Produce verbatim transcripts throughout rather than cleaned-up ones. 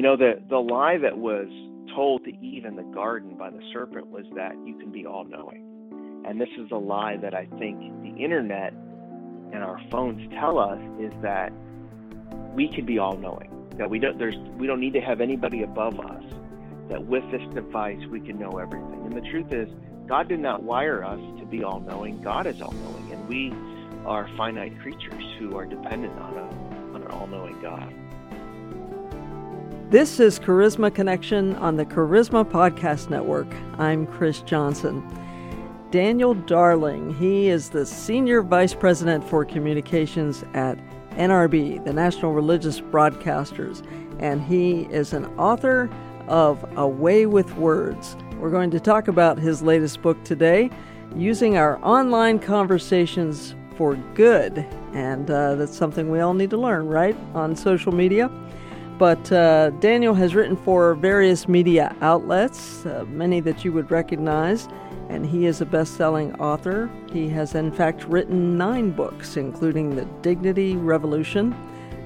You know, the, the lie that was told to Eve in the garden by the serpent was that you can be all-knowing. And this is a lie that I think the internet and our phones tell us, is that we can be all-knowing, that we don't there's we don't need to have anybody above us, that with this device we can know everything. And the truth is, God did not wire us to be all-knowing. God is all-knowing, and we are finite creatures who are dependent on a, on an all-knowing God. This is Charisma Connection on the Charisma Podcast Network. I'm Chris Johnson. Daniel Darling, he is the Senior Vice President for Communications at N R B, the National Religious Broadcasters, and he is an author of A Way With Words. We're going to talk about his latest book today, Using Our Online Conversations for Good, and uh, that's something we all need to learn, right, on social media. But uh, Daniel has written for various media outlets, uh, many that you would recognize, and he is a best-selling author. He has, in fact, written nine books, including The Dignity Revolution,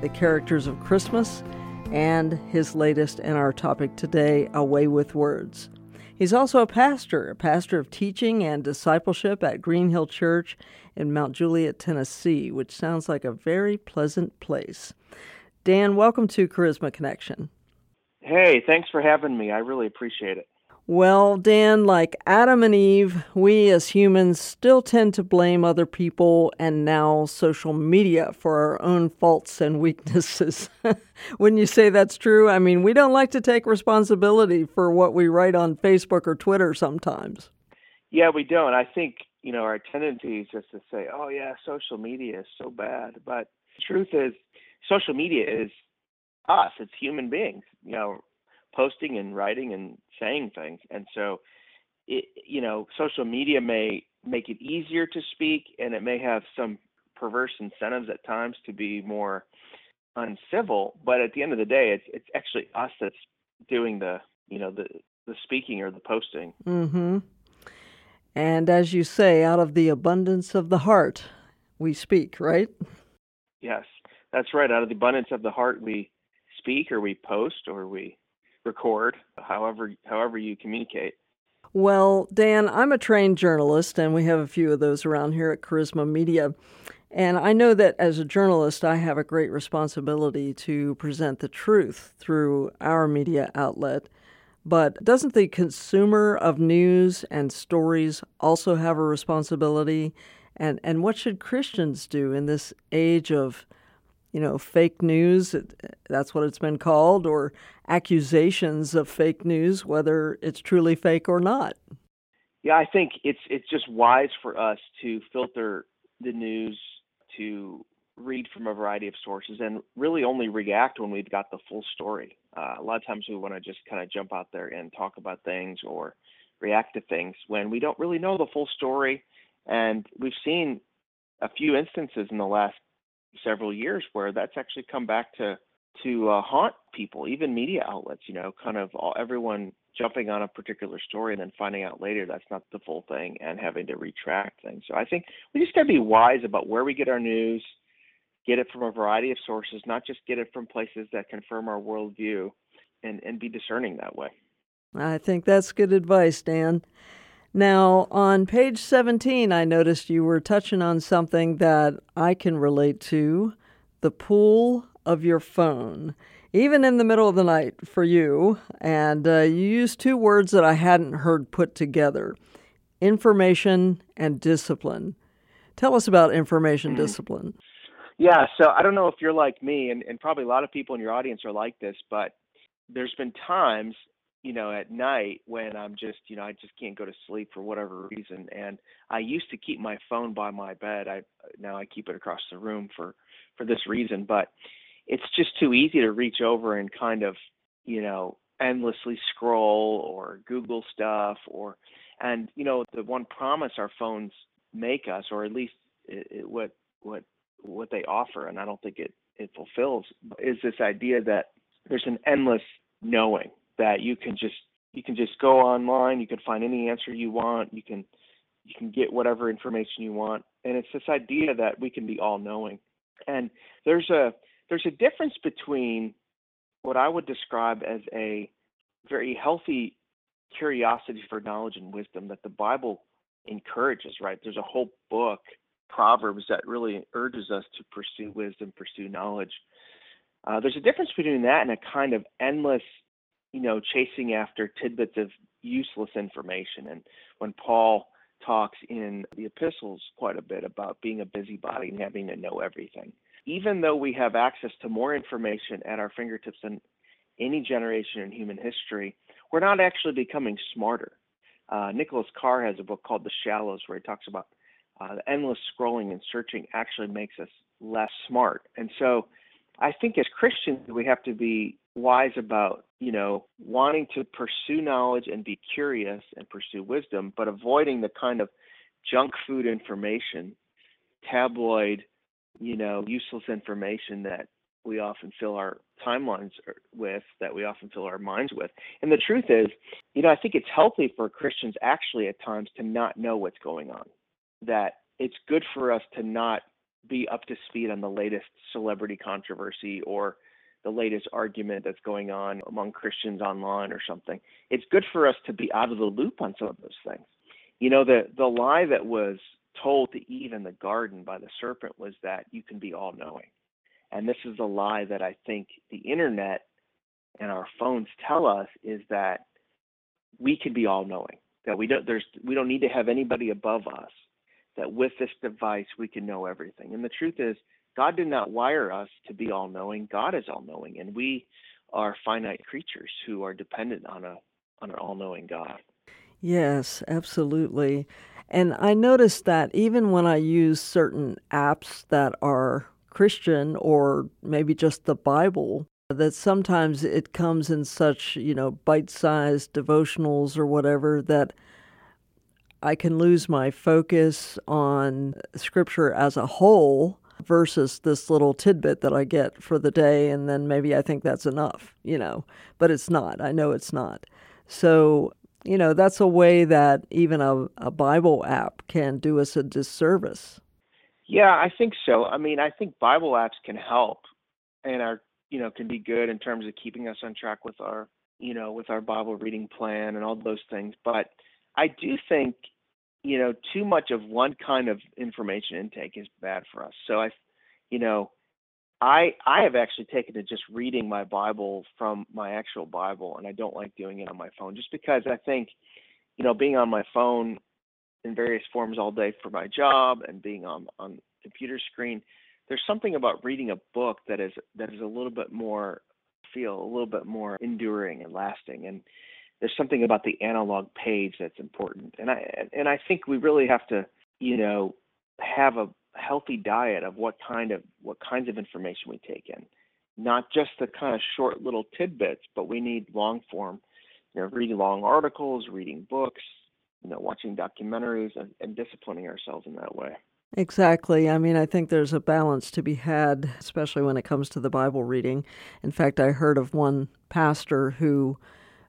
The Characters of Christmas, and his latest in our topic today, A Way With Words. He's also a pastor, a pastor of teaching and discipleship at Green Hill Church in Mount Juliet, Tennessee, which sounds like a very pleasant place. Dan, welcome to Charisma Connection. Hey, thanks for having me. I really appreciate it. Well, Dan, like Adam and Eve, we as humans still tend to blame other people and now social media for our own faults and weaknesses. Wouldn't you say that's true? I mean, we don't like to take responsibility for what we write on Facebook or Twitter sometimes. Yeah, we don't. I think, you know, our tendency is just to say, oh, yeah, social media is so bad. But the truth is, social media is us. It's human beings, you know, posting and writing and saying things. And so, it, you know, social media may make it easier to speak, and it may have some perverse incentives at times to be more uncivil. But at the end of the day, it's it's actually us that's doing the, you know, the, the speaking or the posting. Mm-hmm. And as you say, out of the abundance of the heart, we speak, right? Yes. That's right. Out of the abundance of the heart, we speak, or we post, or we record, however however you communicate. Well, Dan, I'm a trained journalist, and we have a few of those around here at Charisma Media. And I know that as a journalist, I have a great responsibility to present the truth through our media outlet. But doesn't the consumer of news and stories also have a responsibility? And, and what should Christians do in this age of you know, fake news, that's what it's been called, or accusations of fake news, whether it's truly fake or not? Yeah, I think it's it's just wise for us to filter the news, to read from a variety of sources, and really only react when we've got the full story. Uh, a lot of times we want to just kind of jump out there and talk about things or react to things when we don't really know the full story. And we've seen a few instances in the last several years where that's actually come back to to uh, haunt people, even media outlets, you know, kind of all, everyone jumping on a particular story and then finding out later that's not the full thing and having to retract things. So I think we just got to be wise about where we get our news, get it from a variety of sources, not just get it from places that confirm our worldview, and, and be discerning that way. I think that's good advice, Dan. Now, on page seventeen, I noticed you were touching on something that I can relate to, the pull of your phone, even in the middle of the night for you. And uh, you used two words that I hadn't heard put together, information and discipline. Tell us about information mm-hmm. discipline. Yeah, so I don't know if you're like me, and, and probably a lot of people in your audience are like this, but there's been times, you know, at night when I'm just, you know, I just can't go to sleep for whatever reason. And I used to keep my phone by my bed. I now I keep it across the room for, for this reason, but it's just too easy to reach over and kind of, you know, endlessly scroll or Google stuff or, and you know, the one promise our phones make us, or at least it, it, what, what, what they offer, and I don't think it, it fulfills, is this idea that there's an endless knowing, that you can just you can just go online, you can find any answer you want, you can you can get whatever information you want. And it's this idea that we can be all knowing. And there's a there's a difference between what I would describe as a very healthy curiosity for knowledge and wisdom that the Bible encourages, right? There's a whole book, Proverbs, that really urges us to pursue wisdom, pursue knowledge. Uh, there's a difference between that and a kind of endless, you know, chasing after tidbits of useless information. And when Paul talks in the epistles quite a bit about being a busybody and having to know everything, even though we have access to more information at our fingertips than any generation in human history, we're not actually becoming smarter. Uh, Nicholas Carr has a book called The Shallows, where he talks about uh, the endless scrolling and searching actually makes us less smart. And so I think as Christians, we have to be wise about, you know, wanting to pursue knowledge and be curious and pursue wisdom, but avoiding the kind of junk food information, tabloid, you know, useless information that we often fill our timelines with, that we often fill our minds with. And the truth is, you know, I think it's healthy for Christians actually at times to not know what's going on, that it's good for us to not be up to speed on the latest celebrity controversy or the latest argument that's going on among Christians online or something. It's good for us to be out of the loop on some of those things. You know, the, the lie that was told to Eve in the garden by the serpent was that you can be all-knowing. And this is the lie that I think the internet and our phones tell us, is that we can be all-knowing, that we don't, there's, we don't need to have anybody above us, that with this device we can know everything. And the truth is, God did not wire us to be all-knowing. God is all-knowing, and we are finite creatures who are dependent on a on an all-knowing God. Yes, absolutely. And I noticed that even when I use certain apps that are Christian or maybe just the Bible, that sometimes it comes in such, you know, bite-sized devotionals or whatever that I can lose my focus on Scripture as a whole versus this little tidbit that I get for the day, and then maybe I think that's enough, you know, but it's not. I know it's not. So, you know, that's a way that even a, a Bible app can do us a disservice. Yeah, I think so. I mean, I think Bible apps can help and are, you know, can be good in terms of keeping us on track with our, you know, with our Bible reading plan and all those things. But I do think, you know, too much of one kind of information intake is bad for us. So I, you know, I I have actually taken to just reading my Bible from my actual Bible, and I don't like doing it on my phone, just because I think, you know, being on my phone in various forms all day for my job and being on on computer screen, there's something about reading a book that is that is a little bit more feel a little bit more enduring and lasting. And there's something about the analog page that's important. And I and I think we really have to, you know, have a healthy diet of what kind of what kinds of information we take in, not just the kind of short little tidbits, but we need long form, you know, reading long articles, reading books, you know, watching documentaries, and, and disciplining ourselves in that way. Exactly. I mean, I think there's a balance to be had, especially when it comes to the Bible reading. In fact, I heard of one pastor who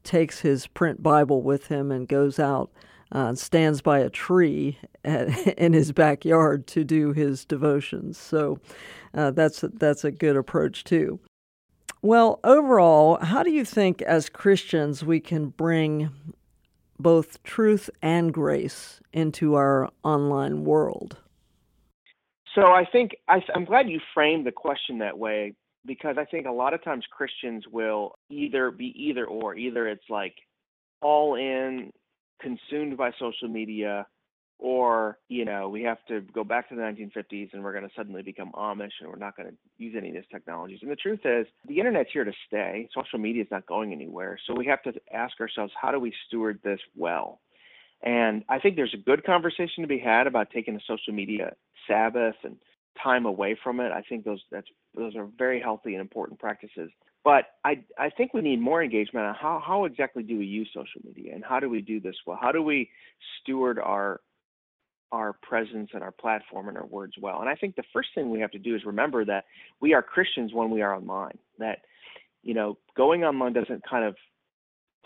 takes his print Bible with him and goes out uh, and stands by a tree at, in his backyard to do his devotions. So uh, that's a, that's a good approach too. Well, overall, how do you think as Christians we can bring both truth and grace into our online world? So I think I, I'm glad you framed the question that way, because I think a lot of times Christians will either be either or. Either it's like all in, consumed by social media, or, you know, we have to go back to the nineteen fifties and we're going to suddenly become Amish and we're not going to use any of these technologies. And the truth is, the internet's here to stay. Social media is not going anywhere. So we have to ask ourselves, how do we steward this well? And I think there's a good conversation to be had about taking a social media Sabbath and time away from it. I think those that's those are very healthy and important practices. But I I think we need more engagement on how, how exactly do we use social media, and how do we do this well? How do we steward our our presence and our platform and our words well? And I think the first thing we have to do is remember that we are Christians when we are online, that, you know, going online doesn't kind of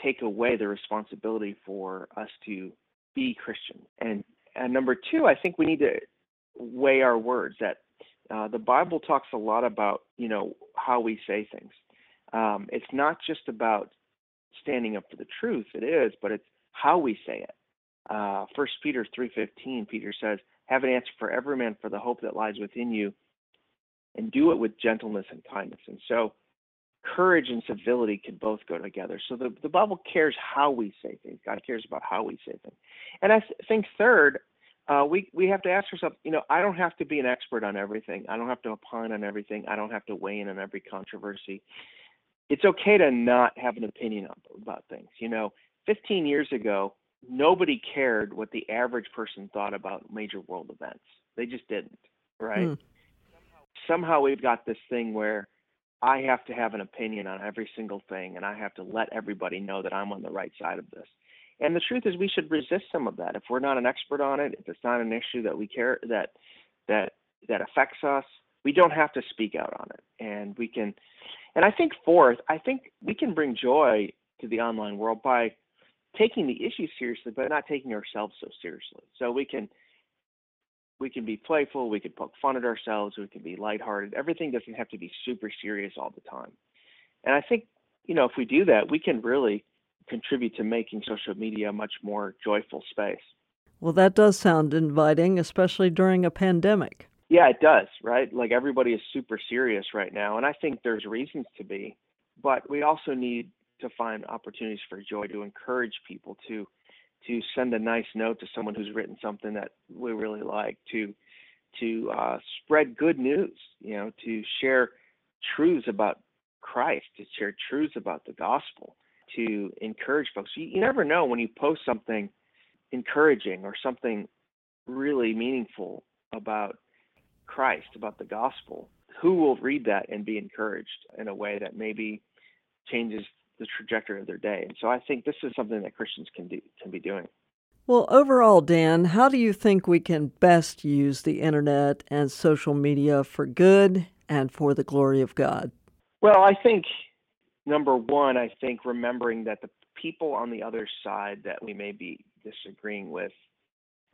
take away the responsibility for us to be Christian. And, and number two, I think we need to weigh our words, that uh, the Bible talks a lot about, you know, how we say things. Um, it's not just about standing up for the truth. It is, but it's how we say it. Uh, First Peter three fifteen, Peter says, have an answer for every man for the hope that lies within you, and do it with gentleness and kindness. And so courage and civility can both go together. So the, the Bible cares how we say things. God cares about how we say things. And I th- think third, uh, we, we have to ask ourselves, you know, I don't have to be an expert on everything. I don't have to opine on everything. I don't have to weigh in on every controversy. It's okay to not have an opinion about things. You know, fifteen years ago, nobody cared what the average person thought about major world events. They just didn't, right? Mm. Somehow we've got this thing where I have to have an opinion on every single thing, and I have to let everybody know that I'm on the right side of this. And the truth is, we should resist some of that. If we're not an expert on it, if it's not an issue that we care, that that that affects us, we don't have to speak out on it. And we can, and I think fourth, I think we can bring joy to the online world by taking the issue seriously, but not taking ourselves so seriously. So we can we can be playful, we can poke fun at ourselves, we can be lighthearted. Everything doesn't have to be super serious all the time. And I think, you know, if we do that, we can really contribute to making social media a much more joyful space. Well, that does sound inviting, especially during a pandemic. Yeah, it does, right? Like everybody is super serious right now. And I think there's reasons to be, but we also need to find opportunities for joy, to encourage people to to send a nice note to someone who's written something that we really like, to to uh, spread good news, you know, to share truths about Christ, to share truths about the gospel, to encourage folks. You, you never know when you post something encouraging or something really meaningful about Christ, about the gospel, who will read that and be encouraged in a way that maybe changes the trajectory of their day. And so I think this is something that Christians can do, can be doing. Well, overall, Dan, how do you think we can best use the internet and social media for good and for the glory of God? Well, I think, number one, I think remembering that the people on the other side that we may be disagreeing with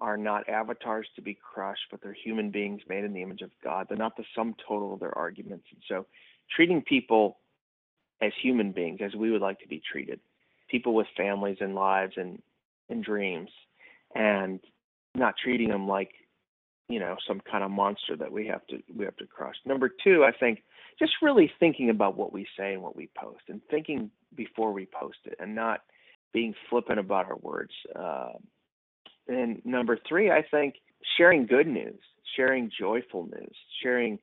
are not avatars to be crushed, but they're human beings made in the image of God. They're not the sum total of their arguments. And so treating people as human beings, as we would like to be treated, people with families and lives and, and dreams, and not treating them like, you know, some kind of monster that we have to we have to crush. Number two, I think just really thinking about what we say and what we post, and thinking before we post it, and not being flippant about our words. Uh, and number three, I think sharing good news, sharing joyful news, sharing.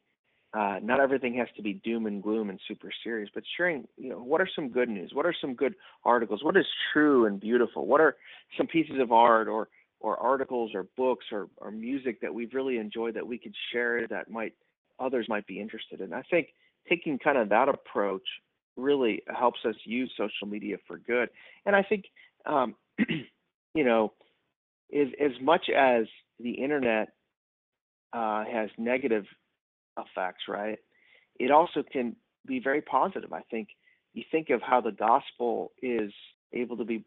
Uh, not everything has to be doom and gloom and super serious, but sharing, you know, what are some good news? What are some good articles? What is true and beautiful? What are some pieces of art or or articles or books or, or music that we've really enjoyed that we could share that might others might be interested in? I think taking kind of that approach really helps us use social media for good. And I think, um, you know, as, as much as the internet uh, has negative effects, right? It also can be very positive. I think you think of how the gospel is able to be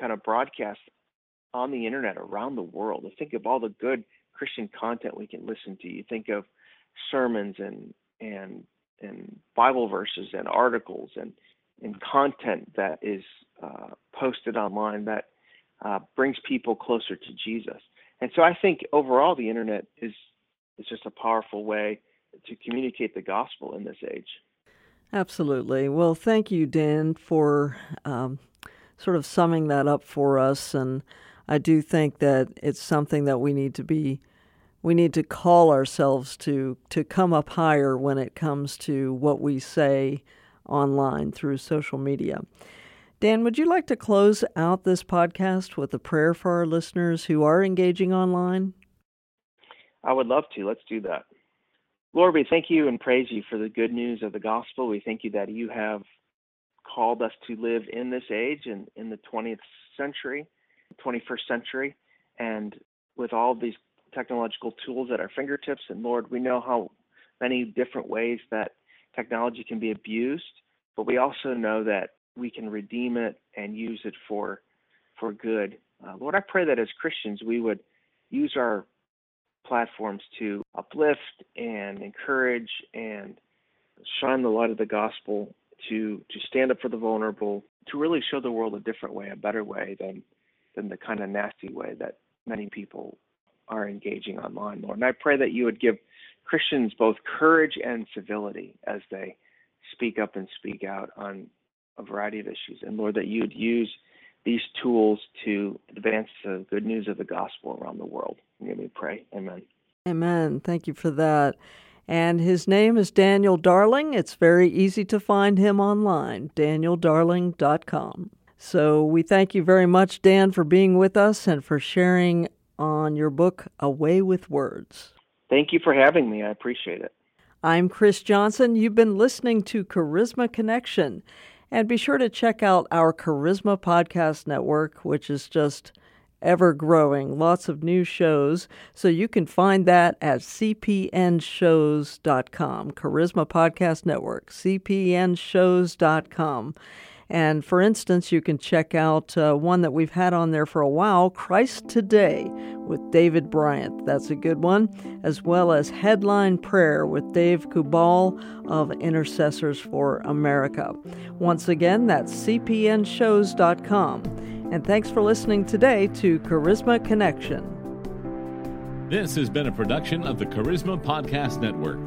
kind of broadcast on the internet around the world. I think of all the good Christian content we can listen to. You think of sermons and and and Bible verses and articles and and content that is uh, posted online that uh, brings people closer to Jesus. And so I think overall the internet is is just a powerful way to communicate the gospel in this age. Absolutely. Well, thank you, Dan, for um, sort of summing that up for us. And I do think that it's something that we need to be, we need to call ourselves to, to come up higher when it comes to what we say online through social media. Dan, would you like to close out this podcast with a prayer for our listeners who are engaging online? I would love to. Let's do that. Lord, we thank you and praise you for the good news of the gospel. We thank you that you have called us to live in this age and in the twentieth century, twenty-first century, and with all of these technological tools at our fingertips. And Lord, we know how many different ways that technology can be abused, but we also know that we can redeem it and use it for, for good. Uh, Lord, I pray that as Christians, we would use our platforms to uplift and encourage and shine the light of the gospel to to stand up for the vulnerable, to really show the world a different way, a better way than than the kind of nasty way that many people are engaging online, Lord. And I pray that you would give Christians both courage and civility as they speak up and speak out on a variety of issues. And Lord, that you'd use these tools to advance the good news of the gospel around the world. In your name we pray. Amen. Amen. Thank you for that. And his name is Daniel Darling. It's very easy to find him online, daniel darling dot com. So we thank you very much, Dan, for being with us and for sharing on your book, A Way With Words. Thank you for having me. I appreciate it. I'm Chris Johnson. You've been listening to Charisma Connection. And be sure to check out our Charisma Podcast Network, which is just ever-growing, lots of new shows. So you can find that at c p n shows dot com, Charisma Podcast Network, c p n shows dot com. And for instance, you can check out uh, one that we've had on there for a while, Christ Today with David Bryant. That's a good one. As well as Headline Prayer with Dave Kubal of Intercessors for America. Once again, that's c p n shows dot com. And thanks for listening today to Charisma Connection. This has been a production of the Charisma Podcast Network.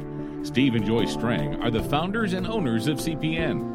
Steve and Joyce Strang are the founders and owners of C P N.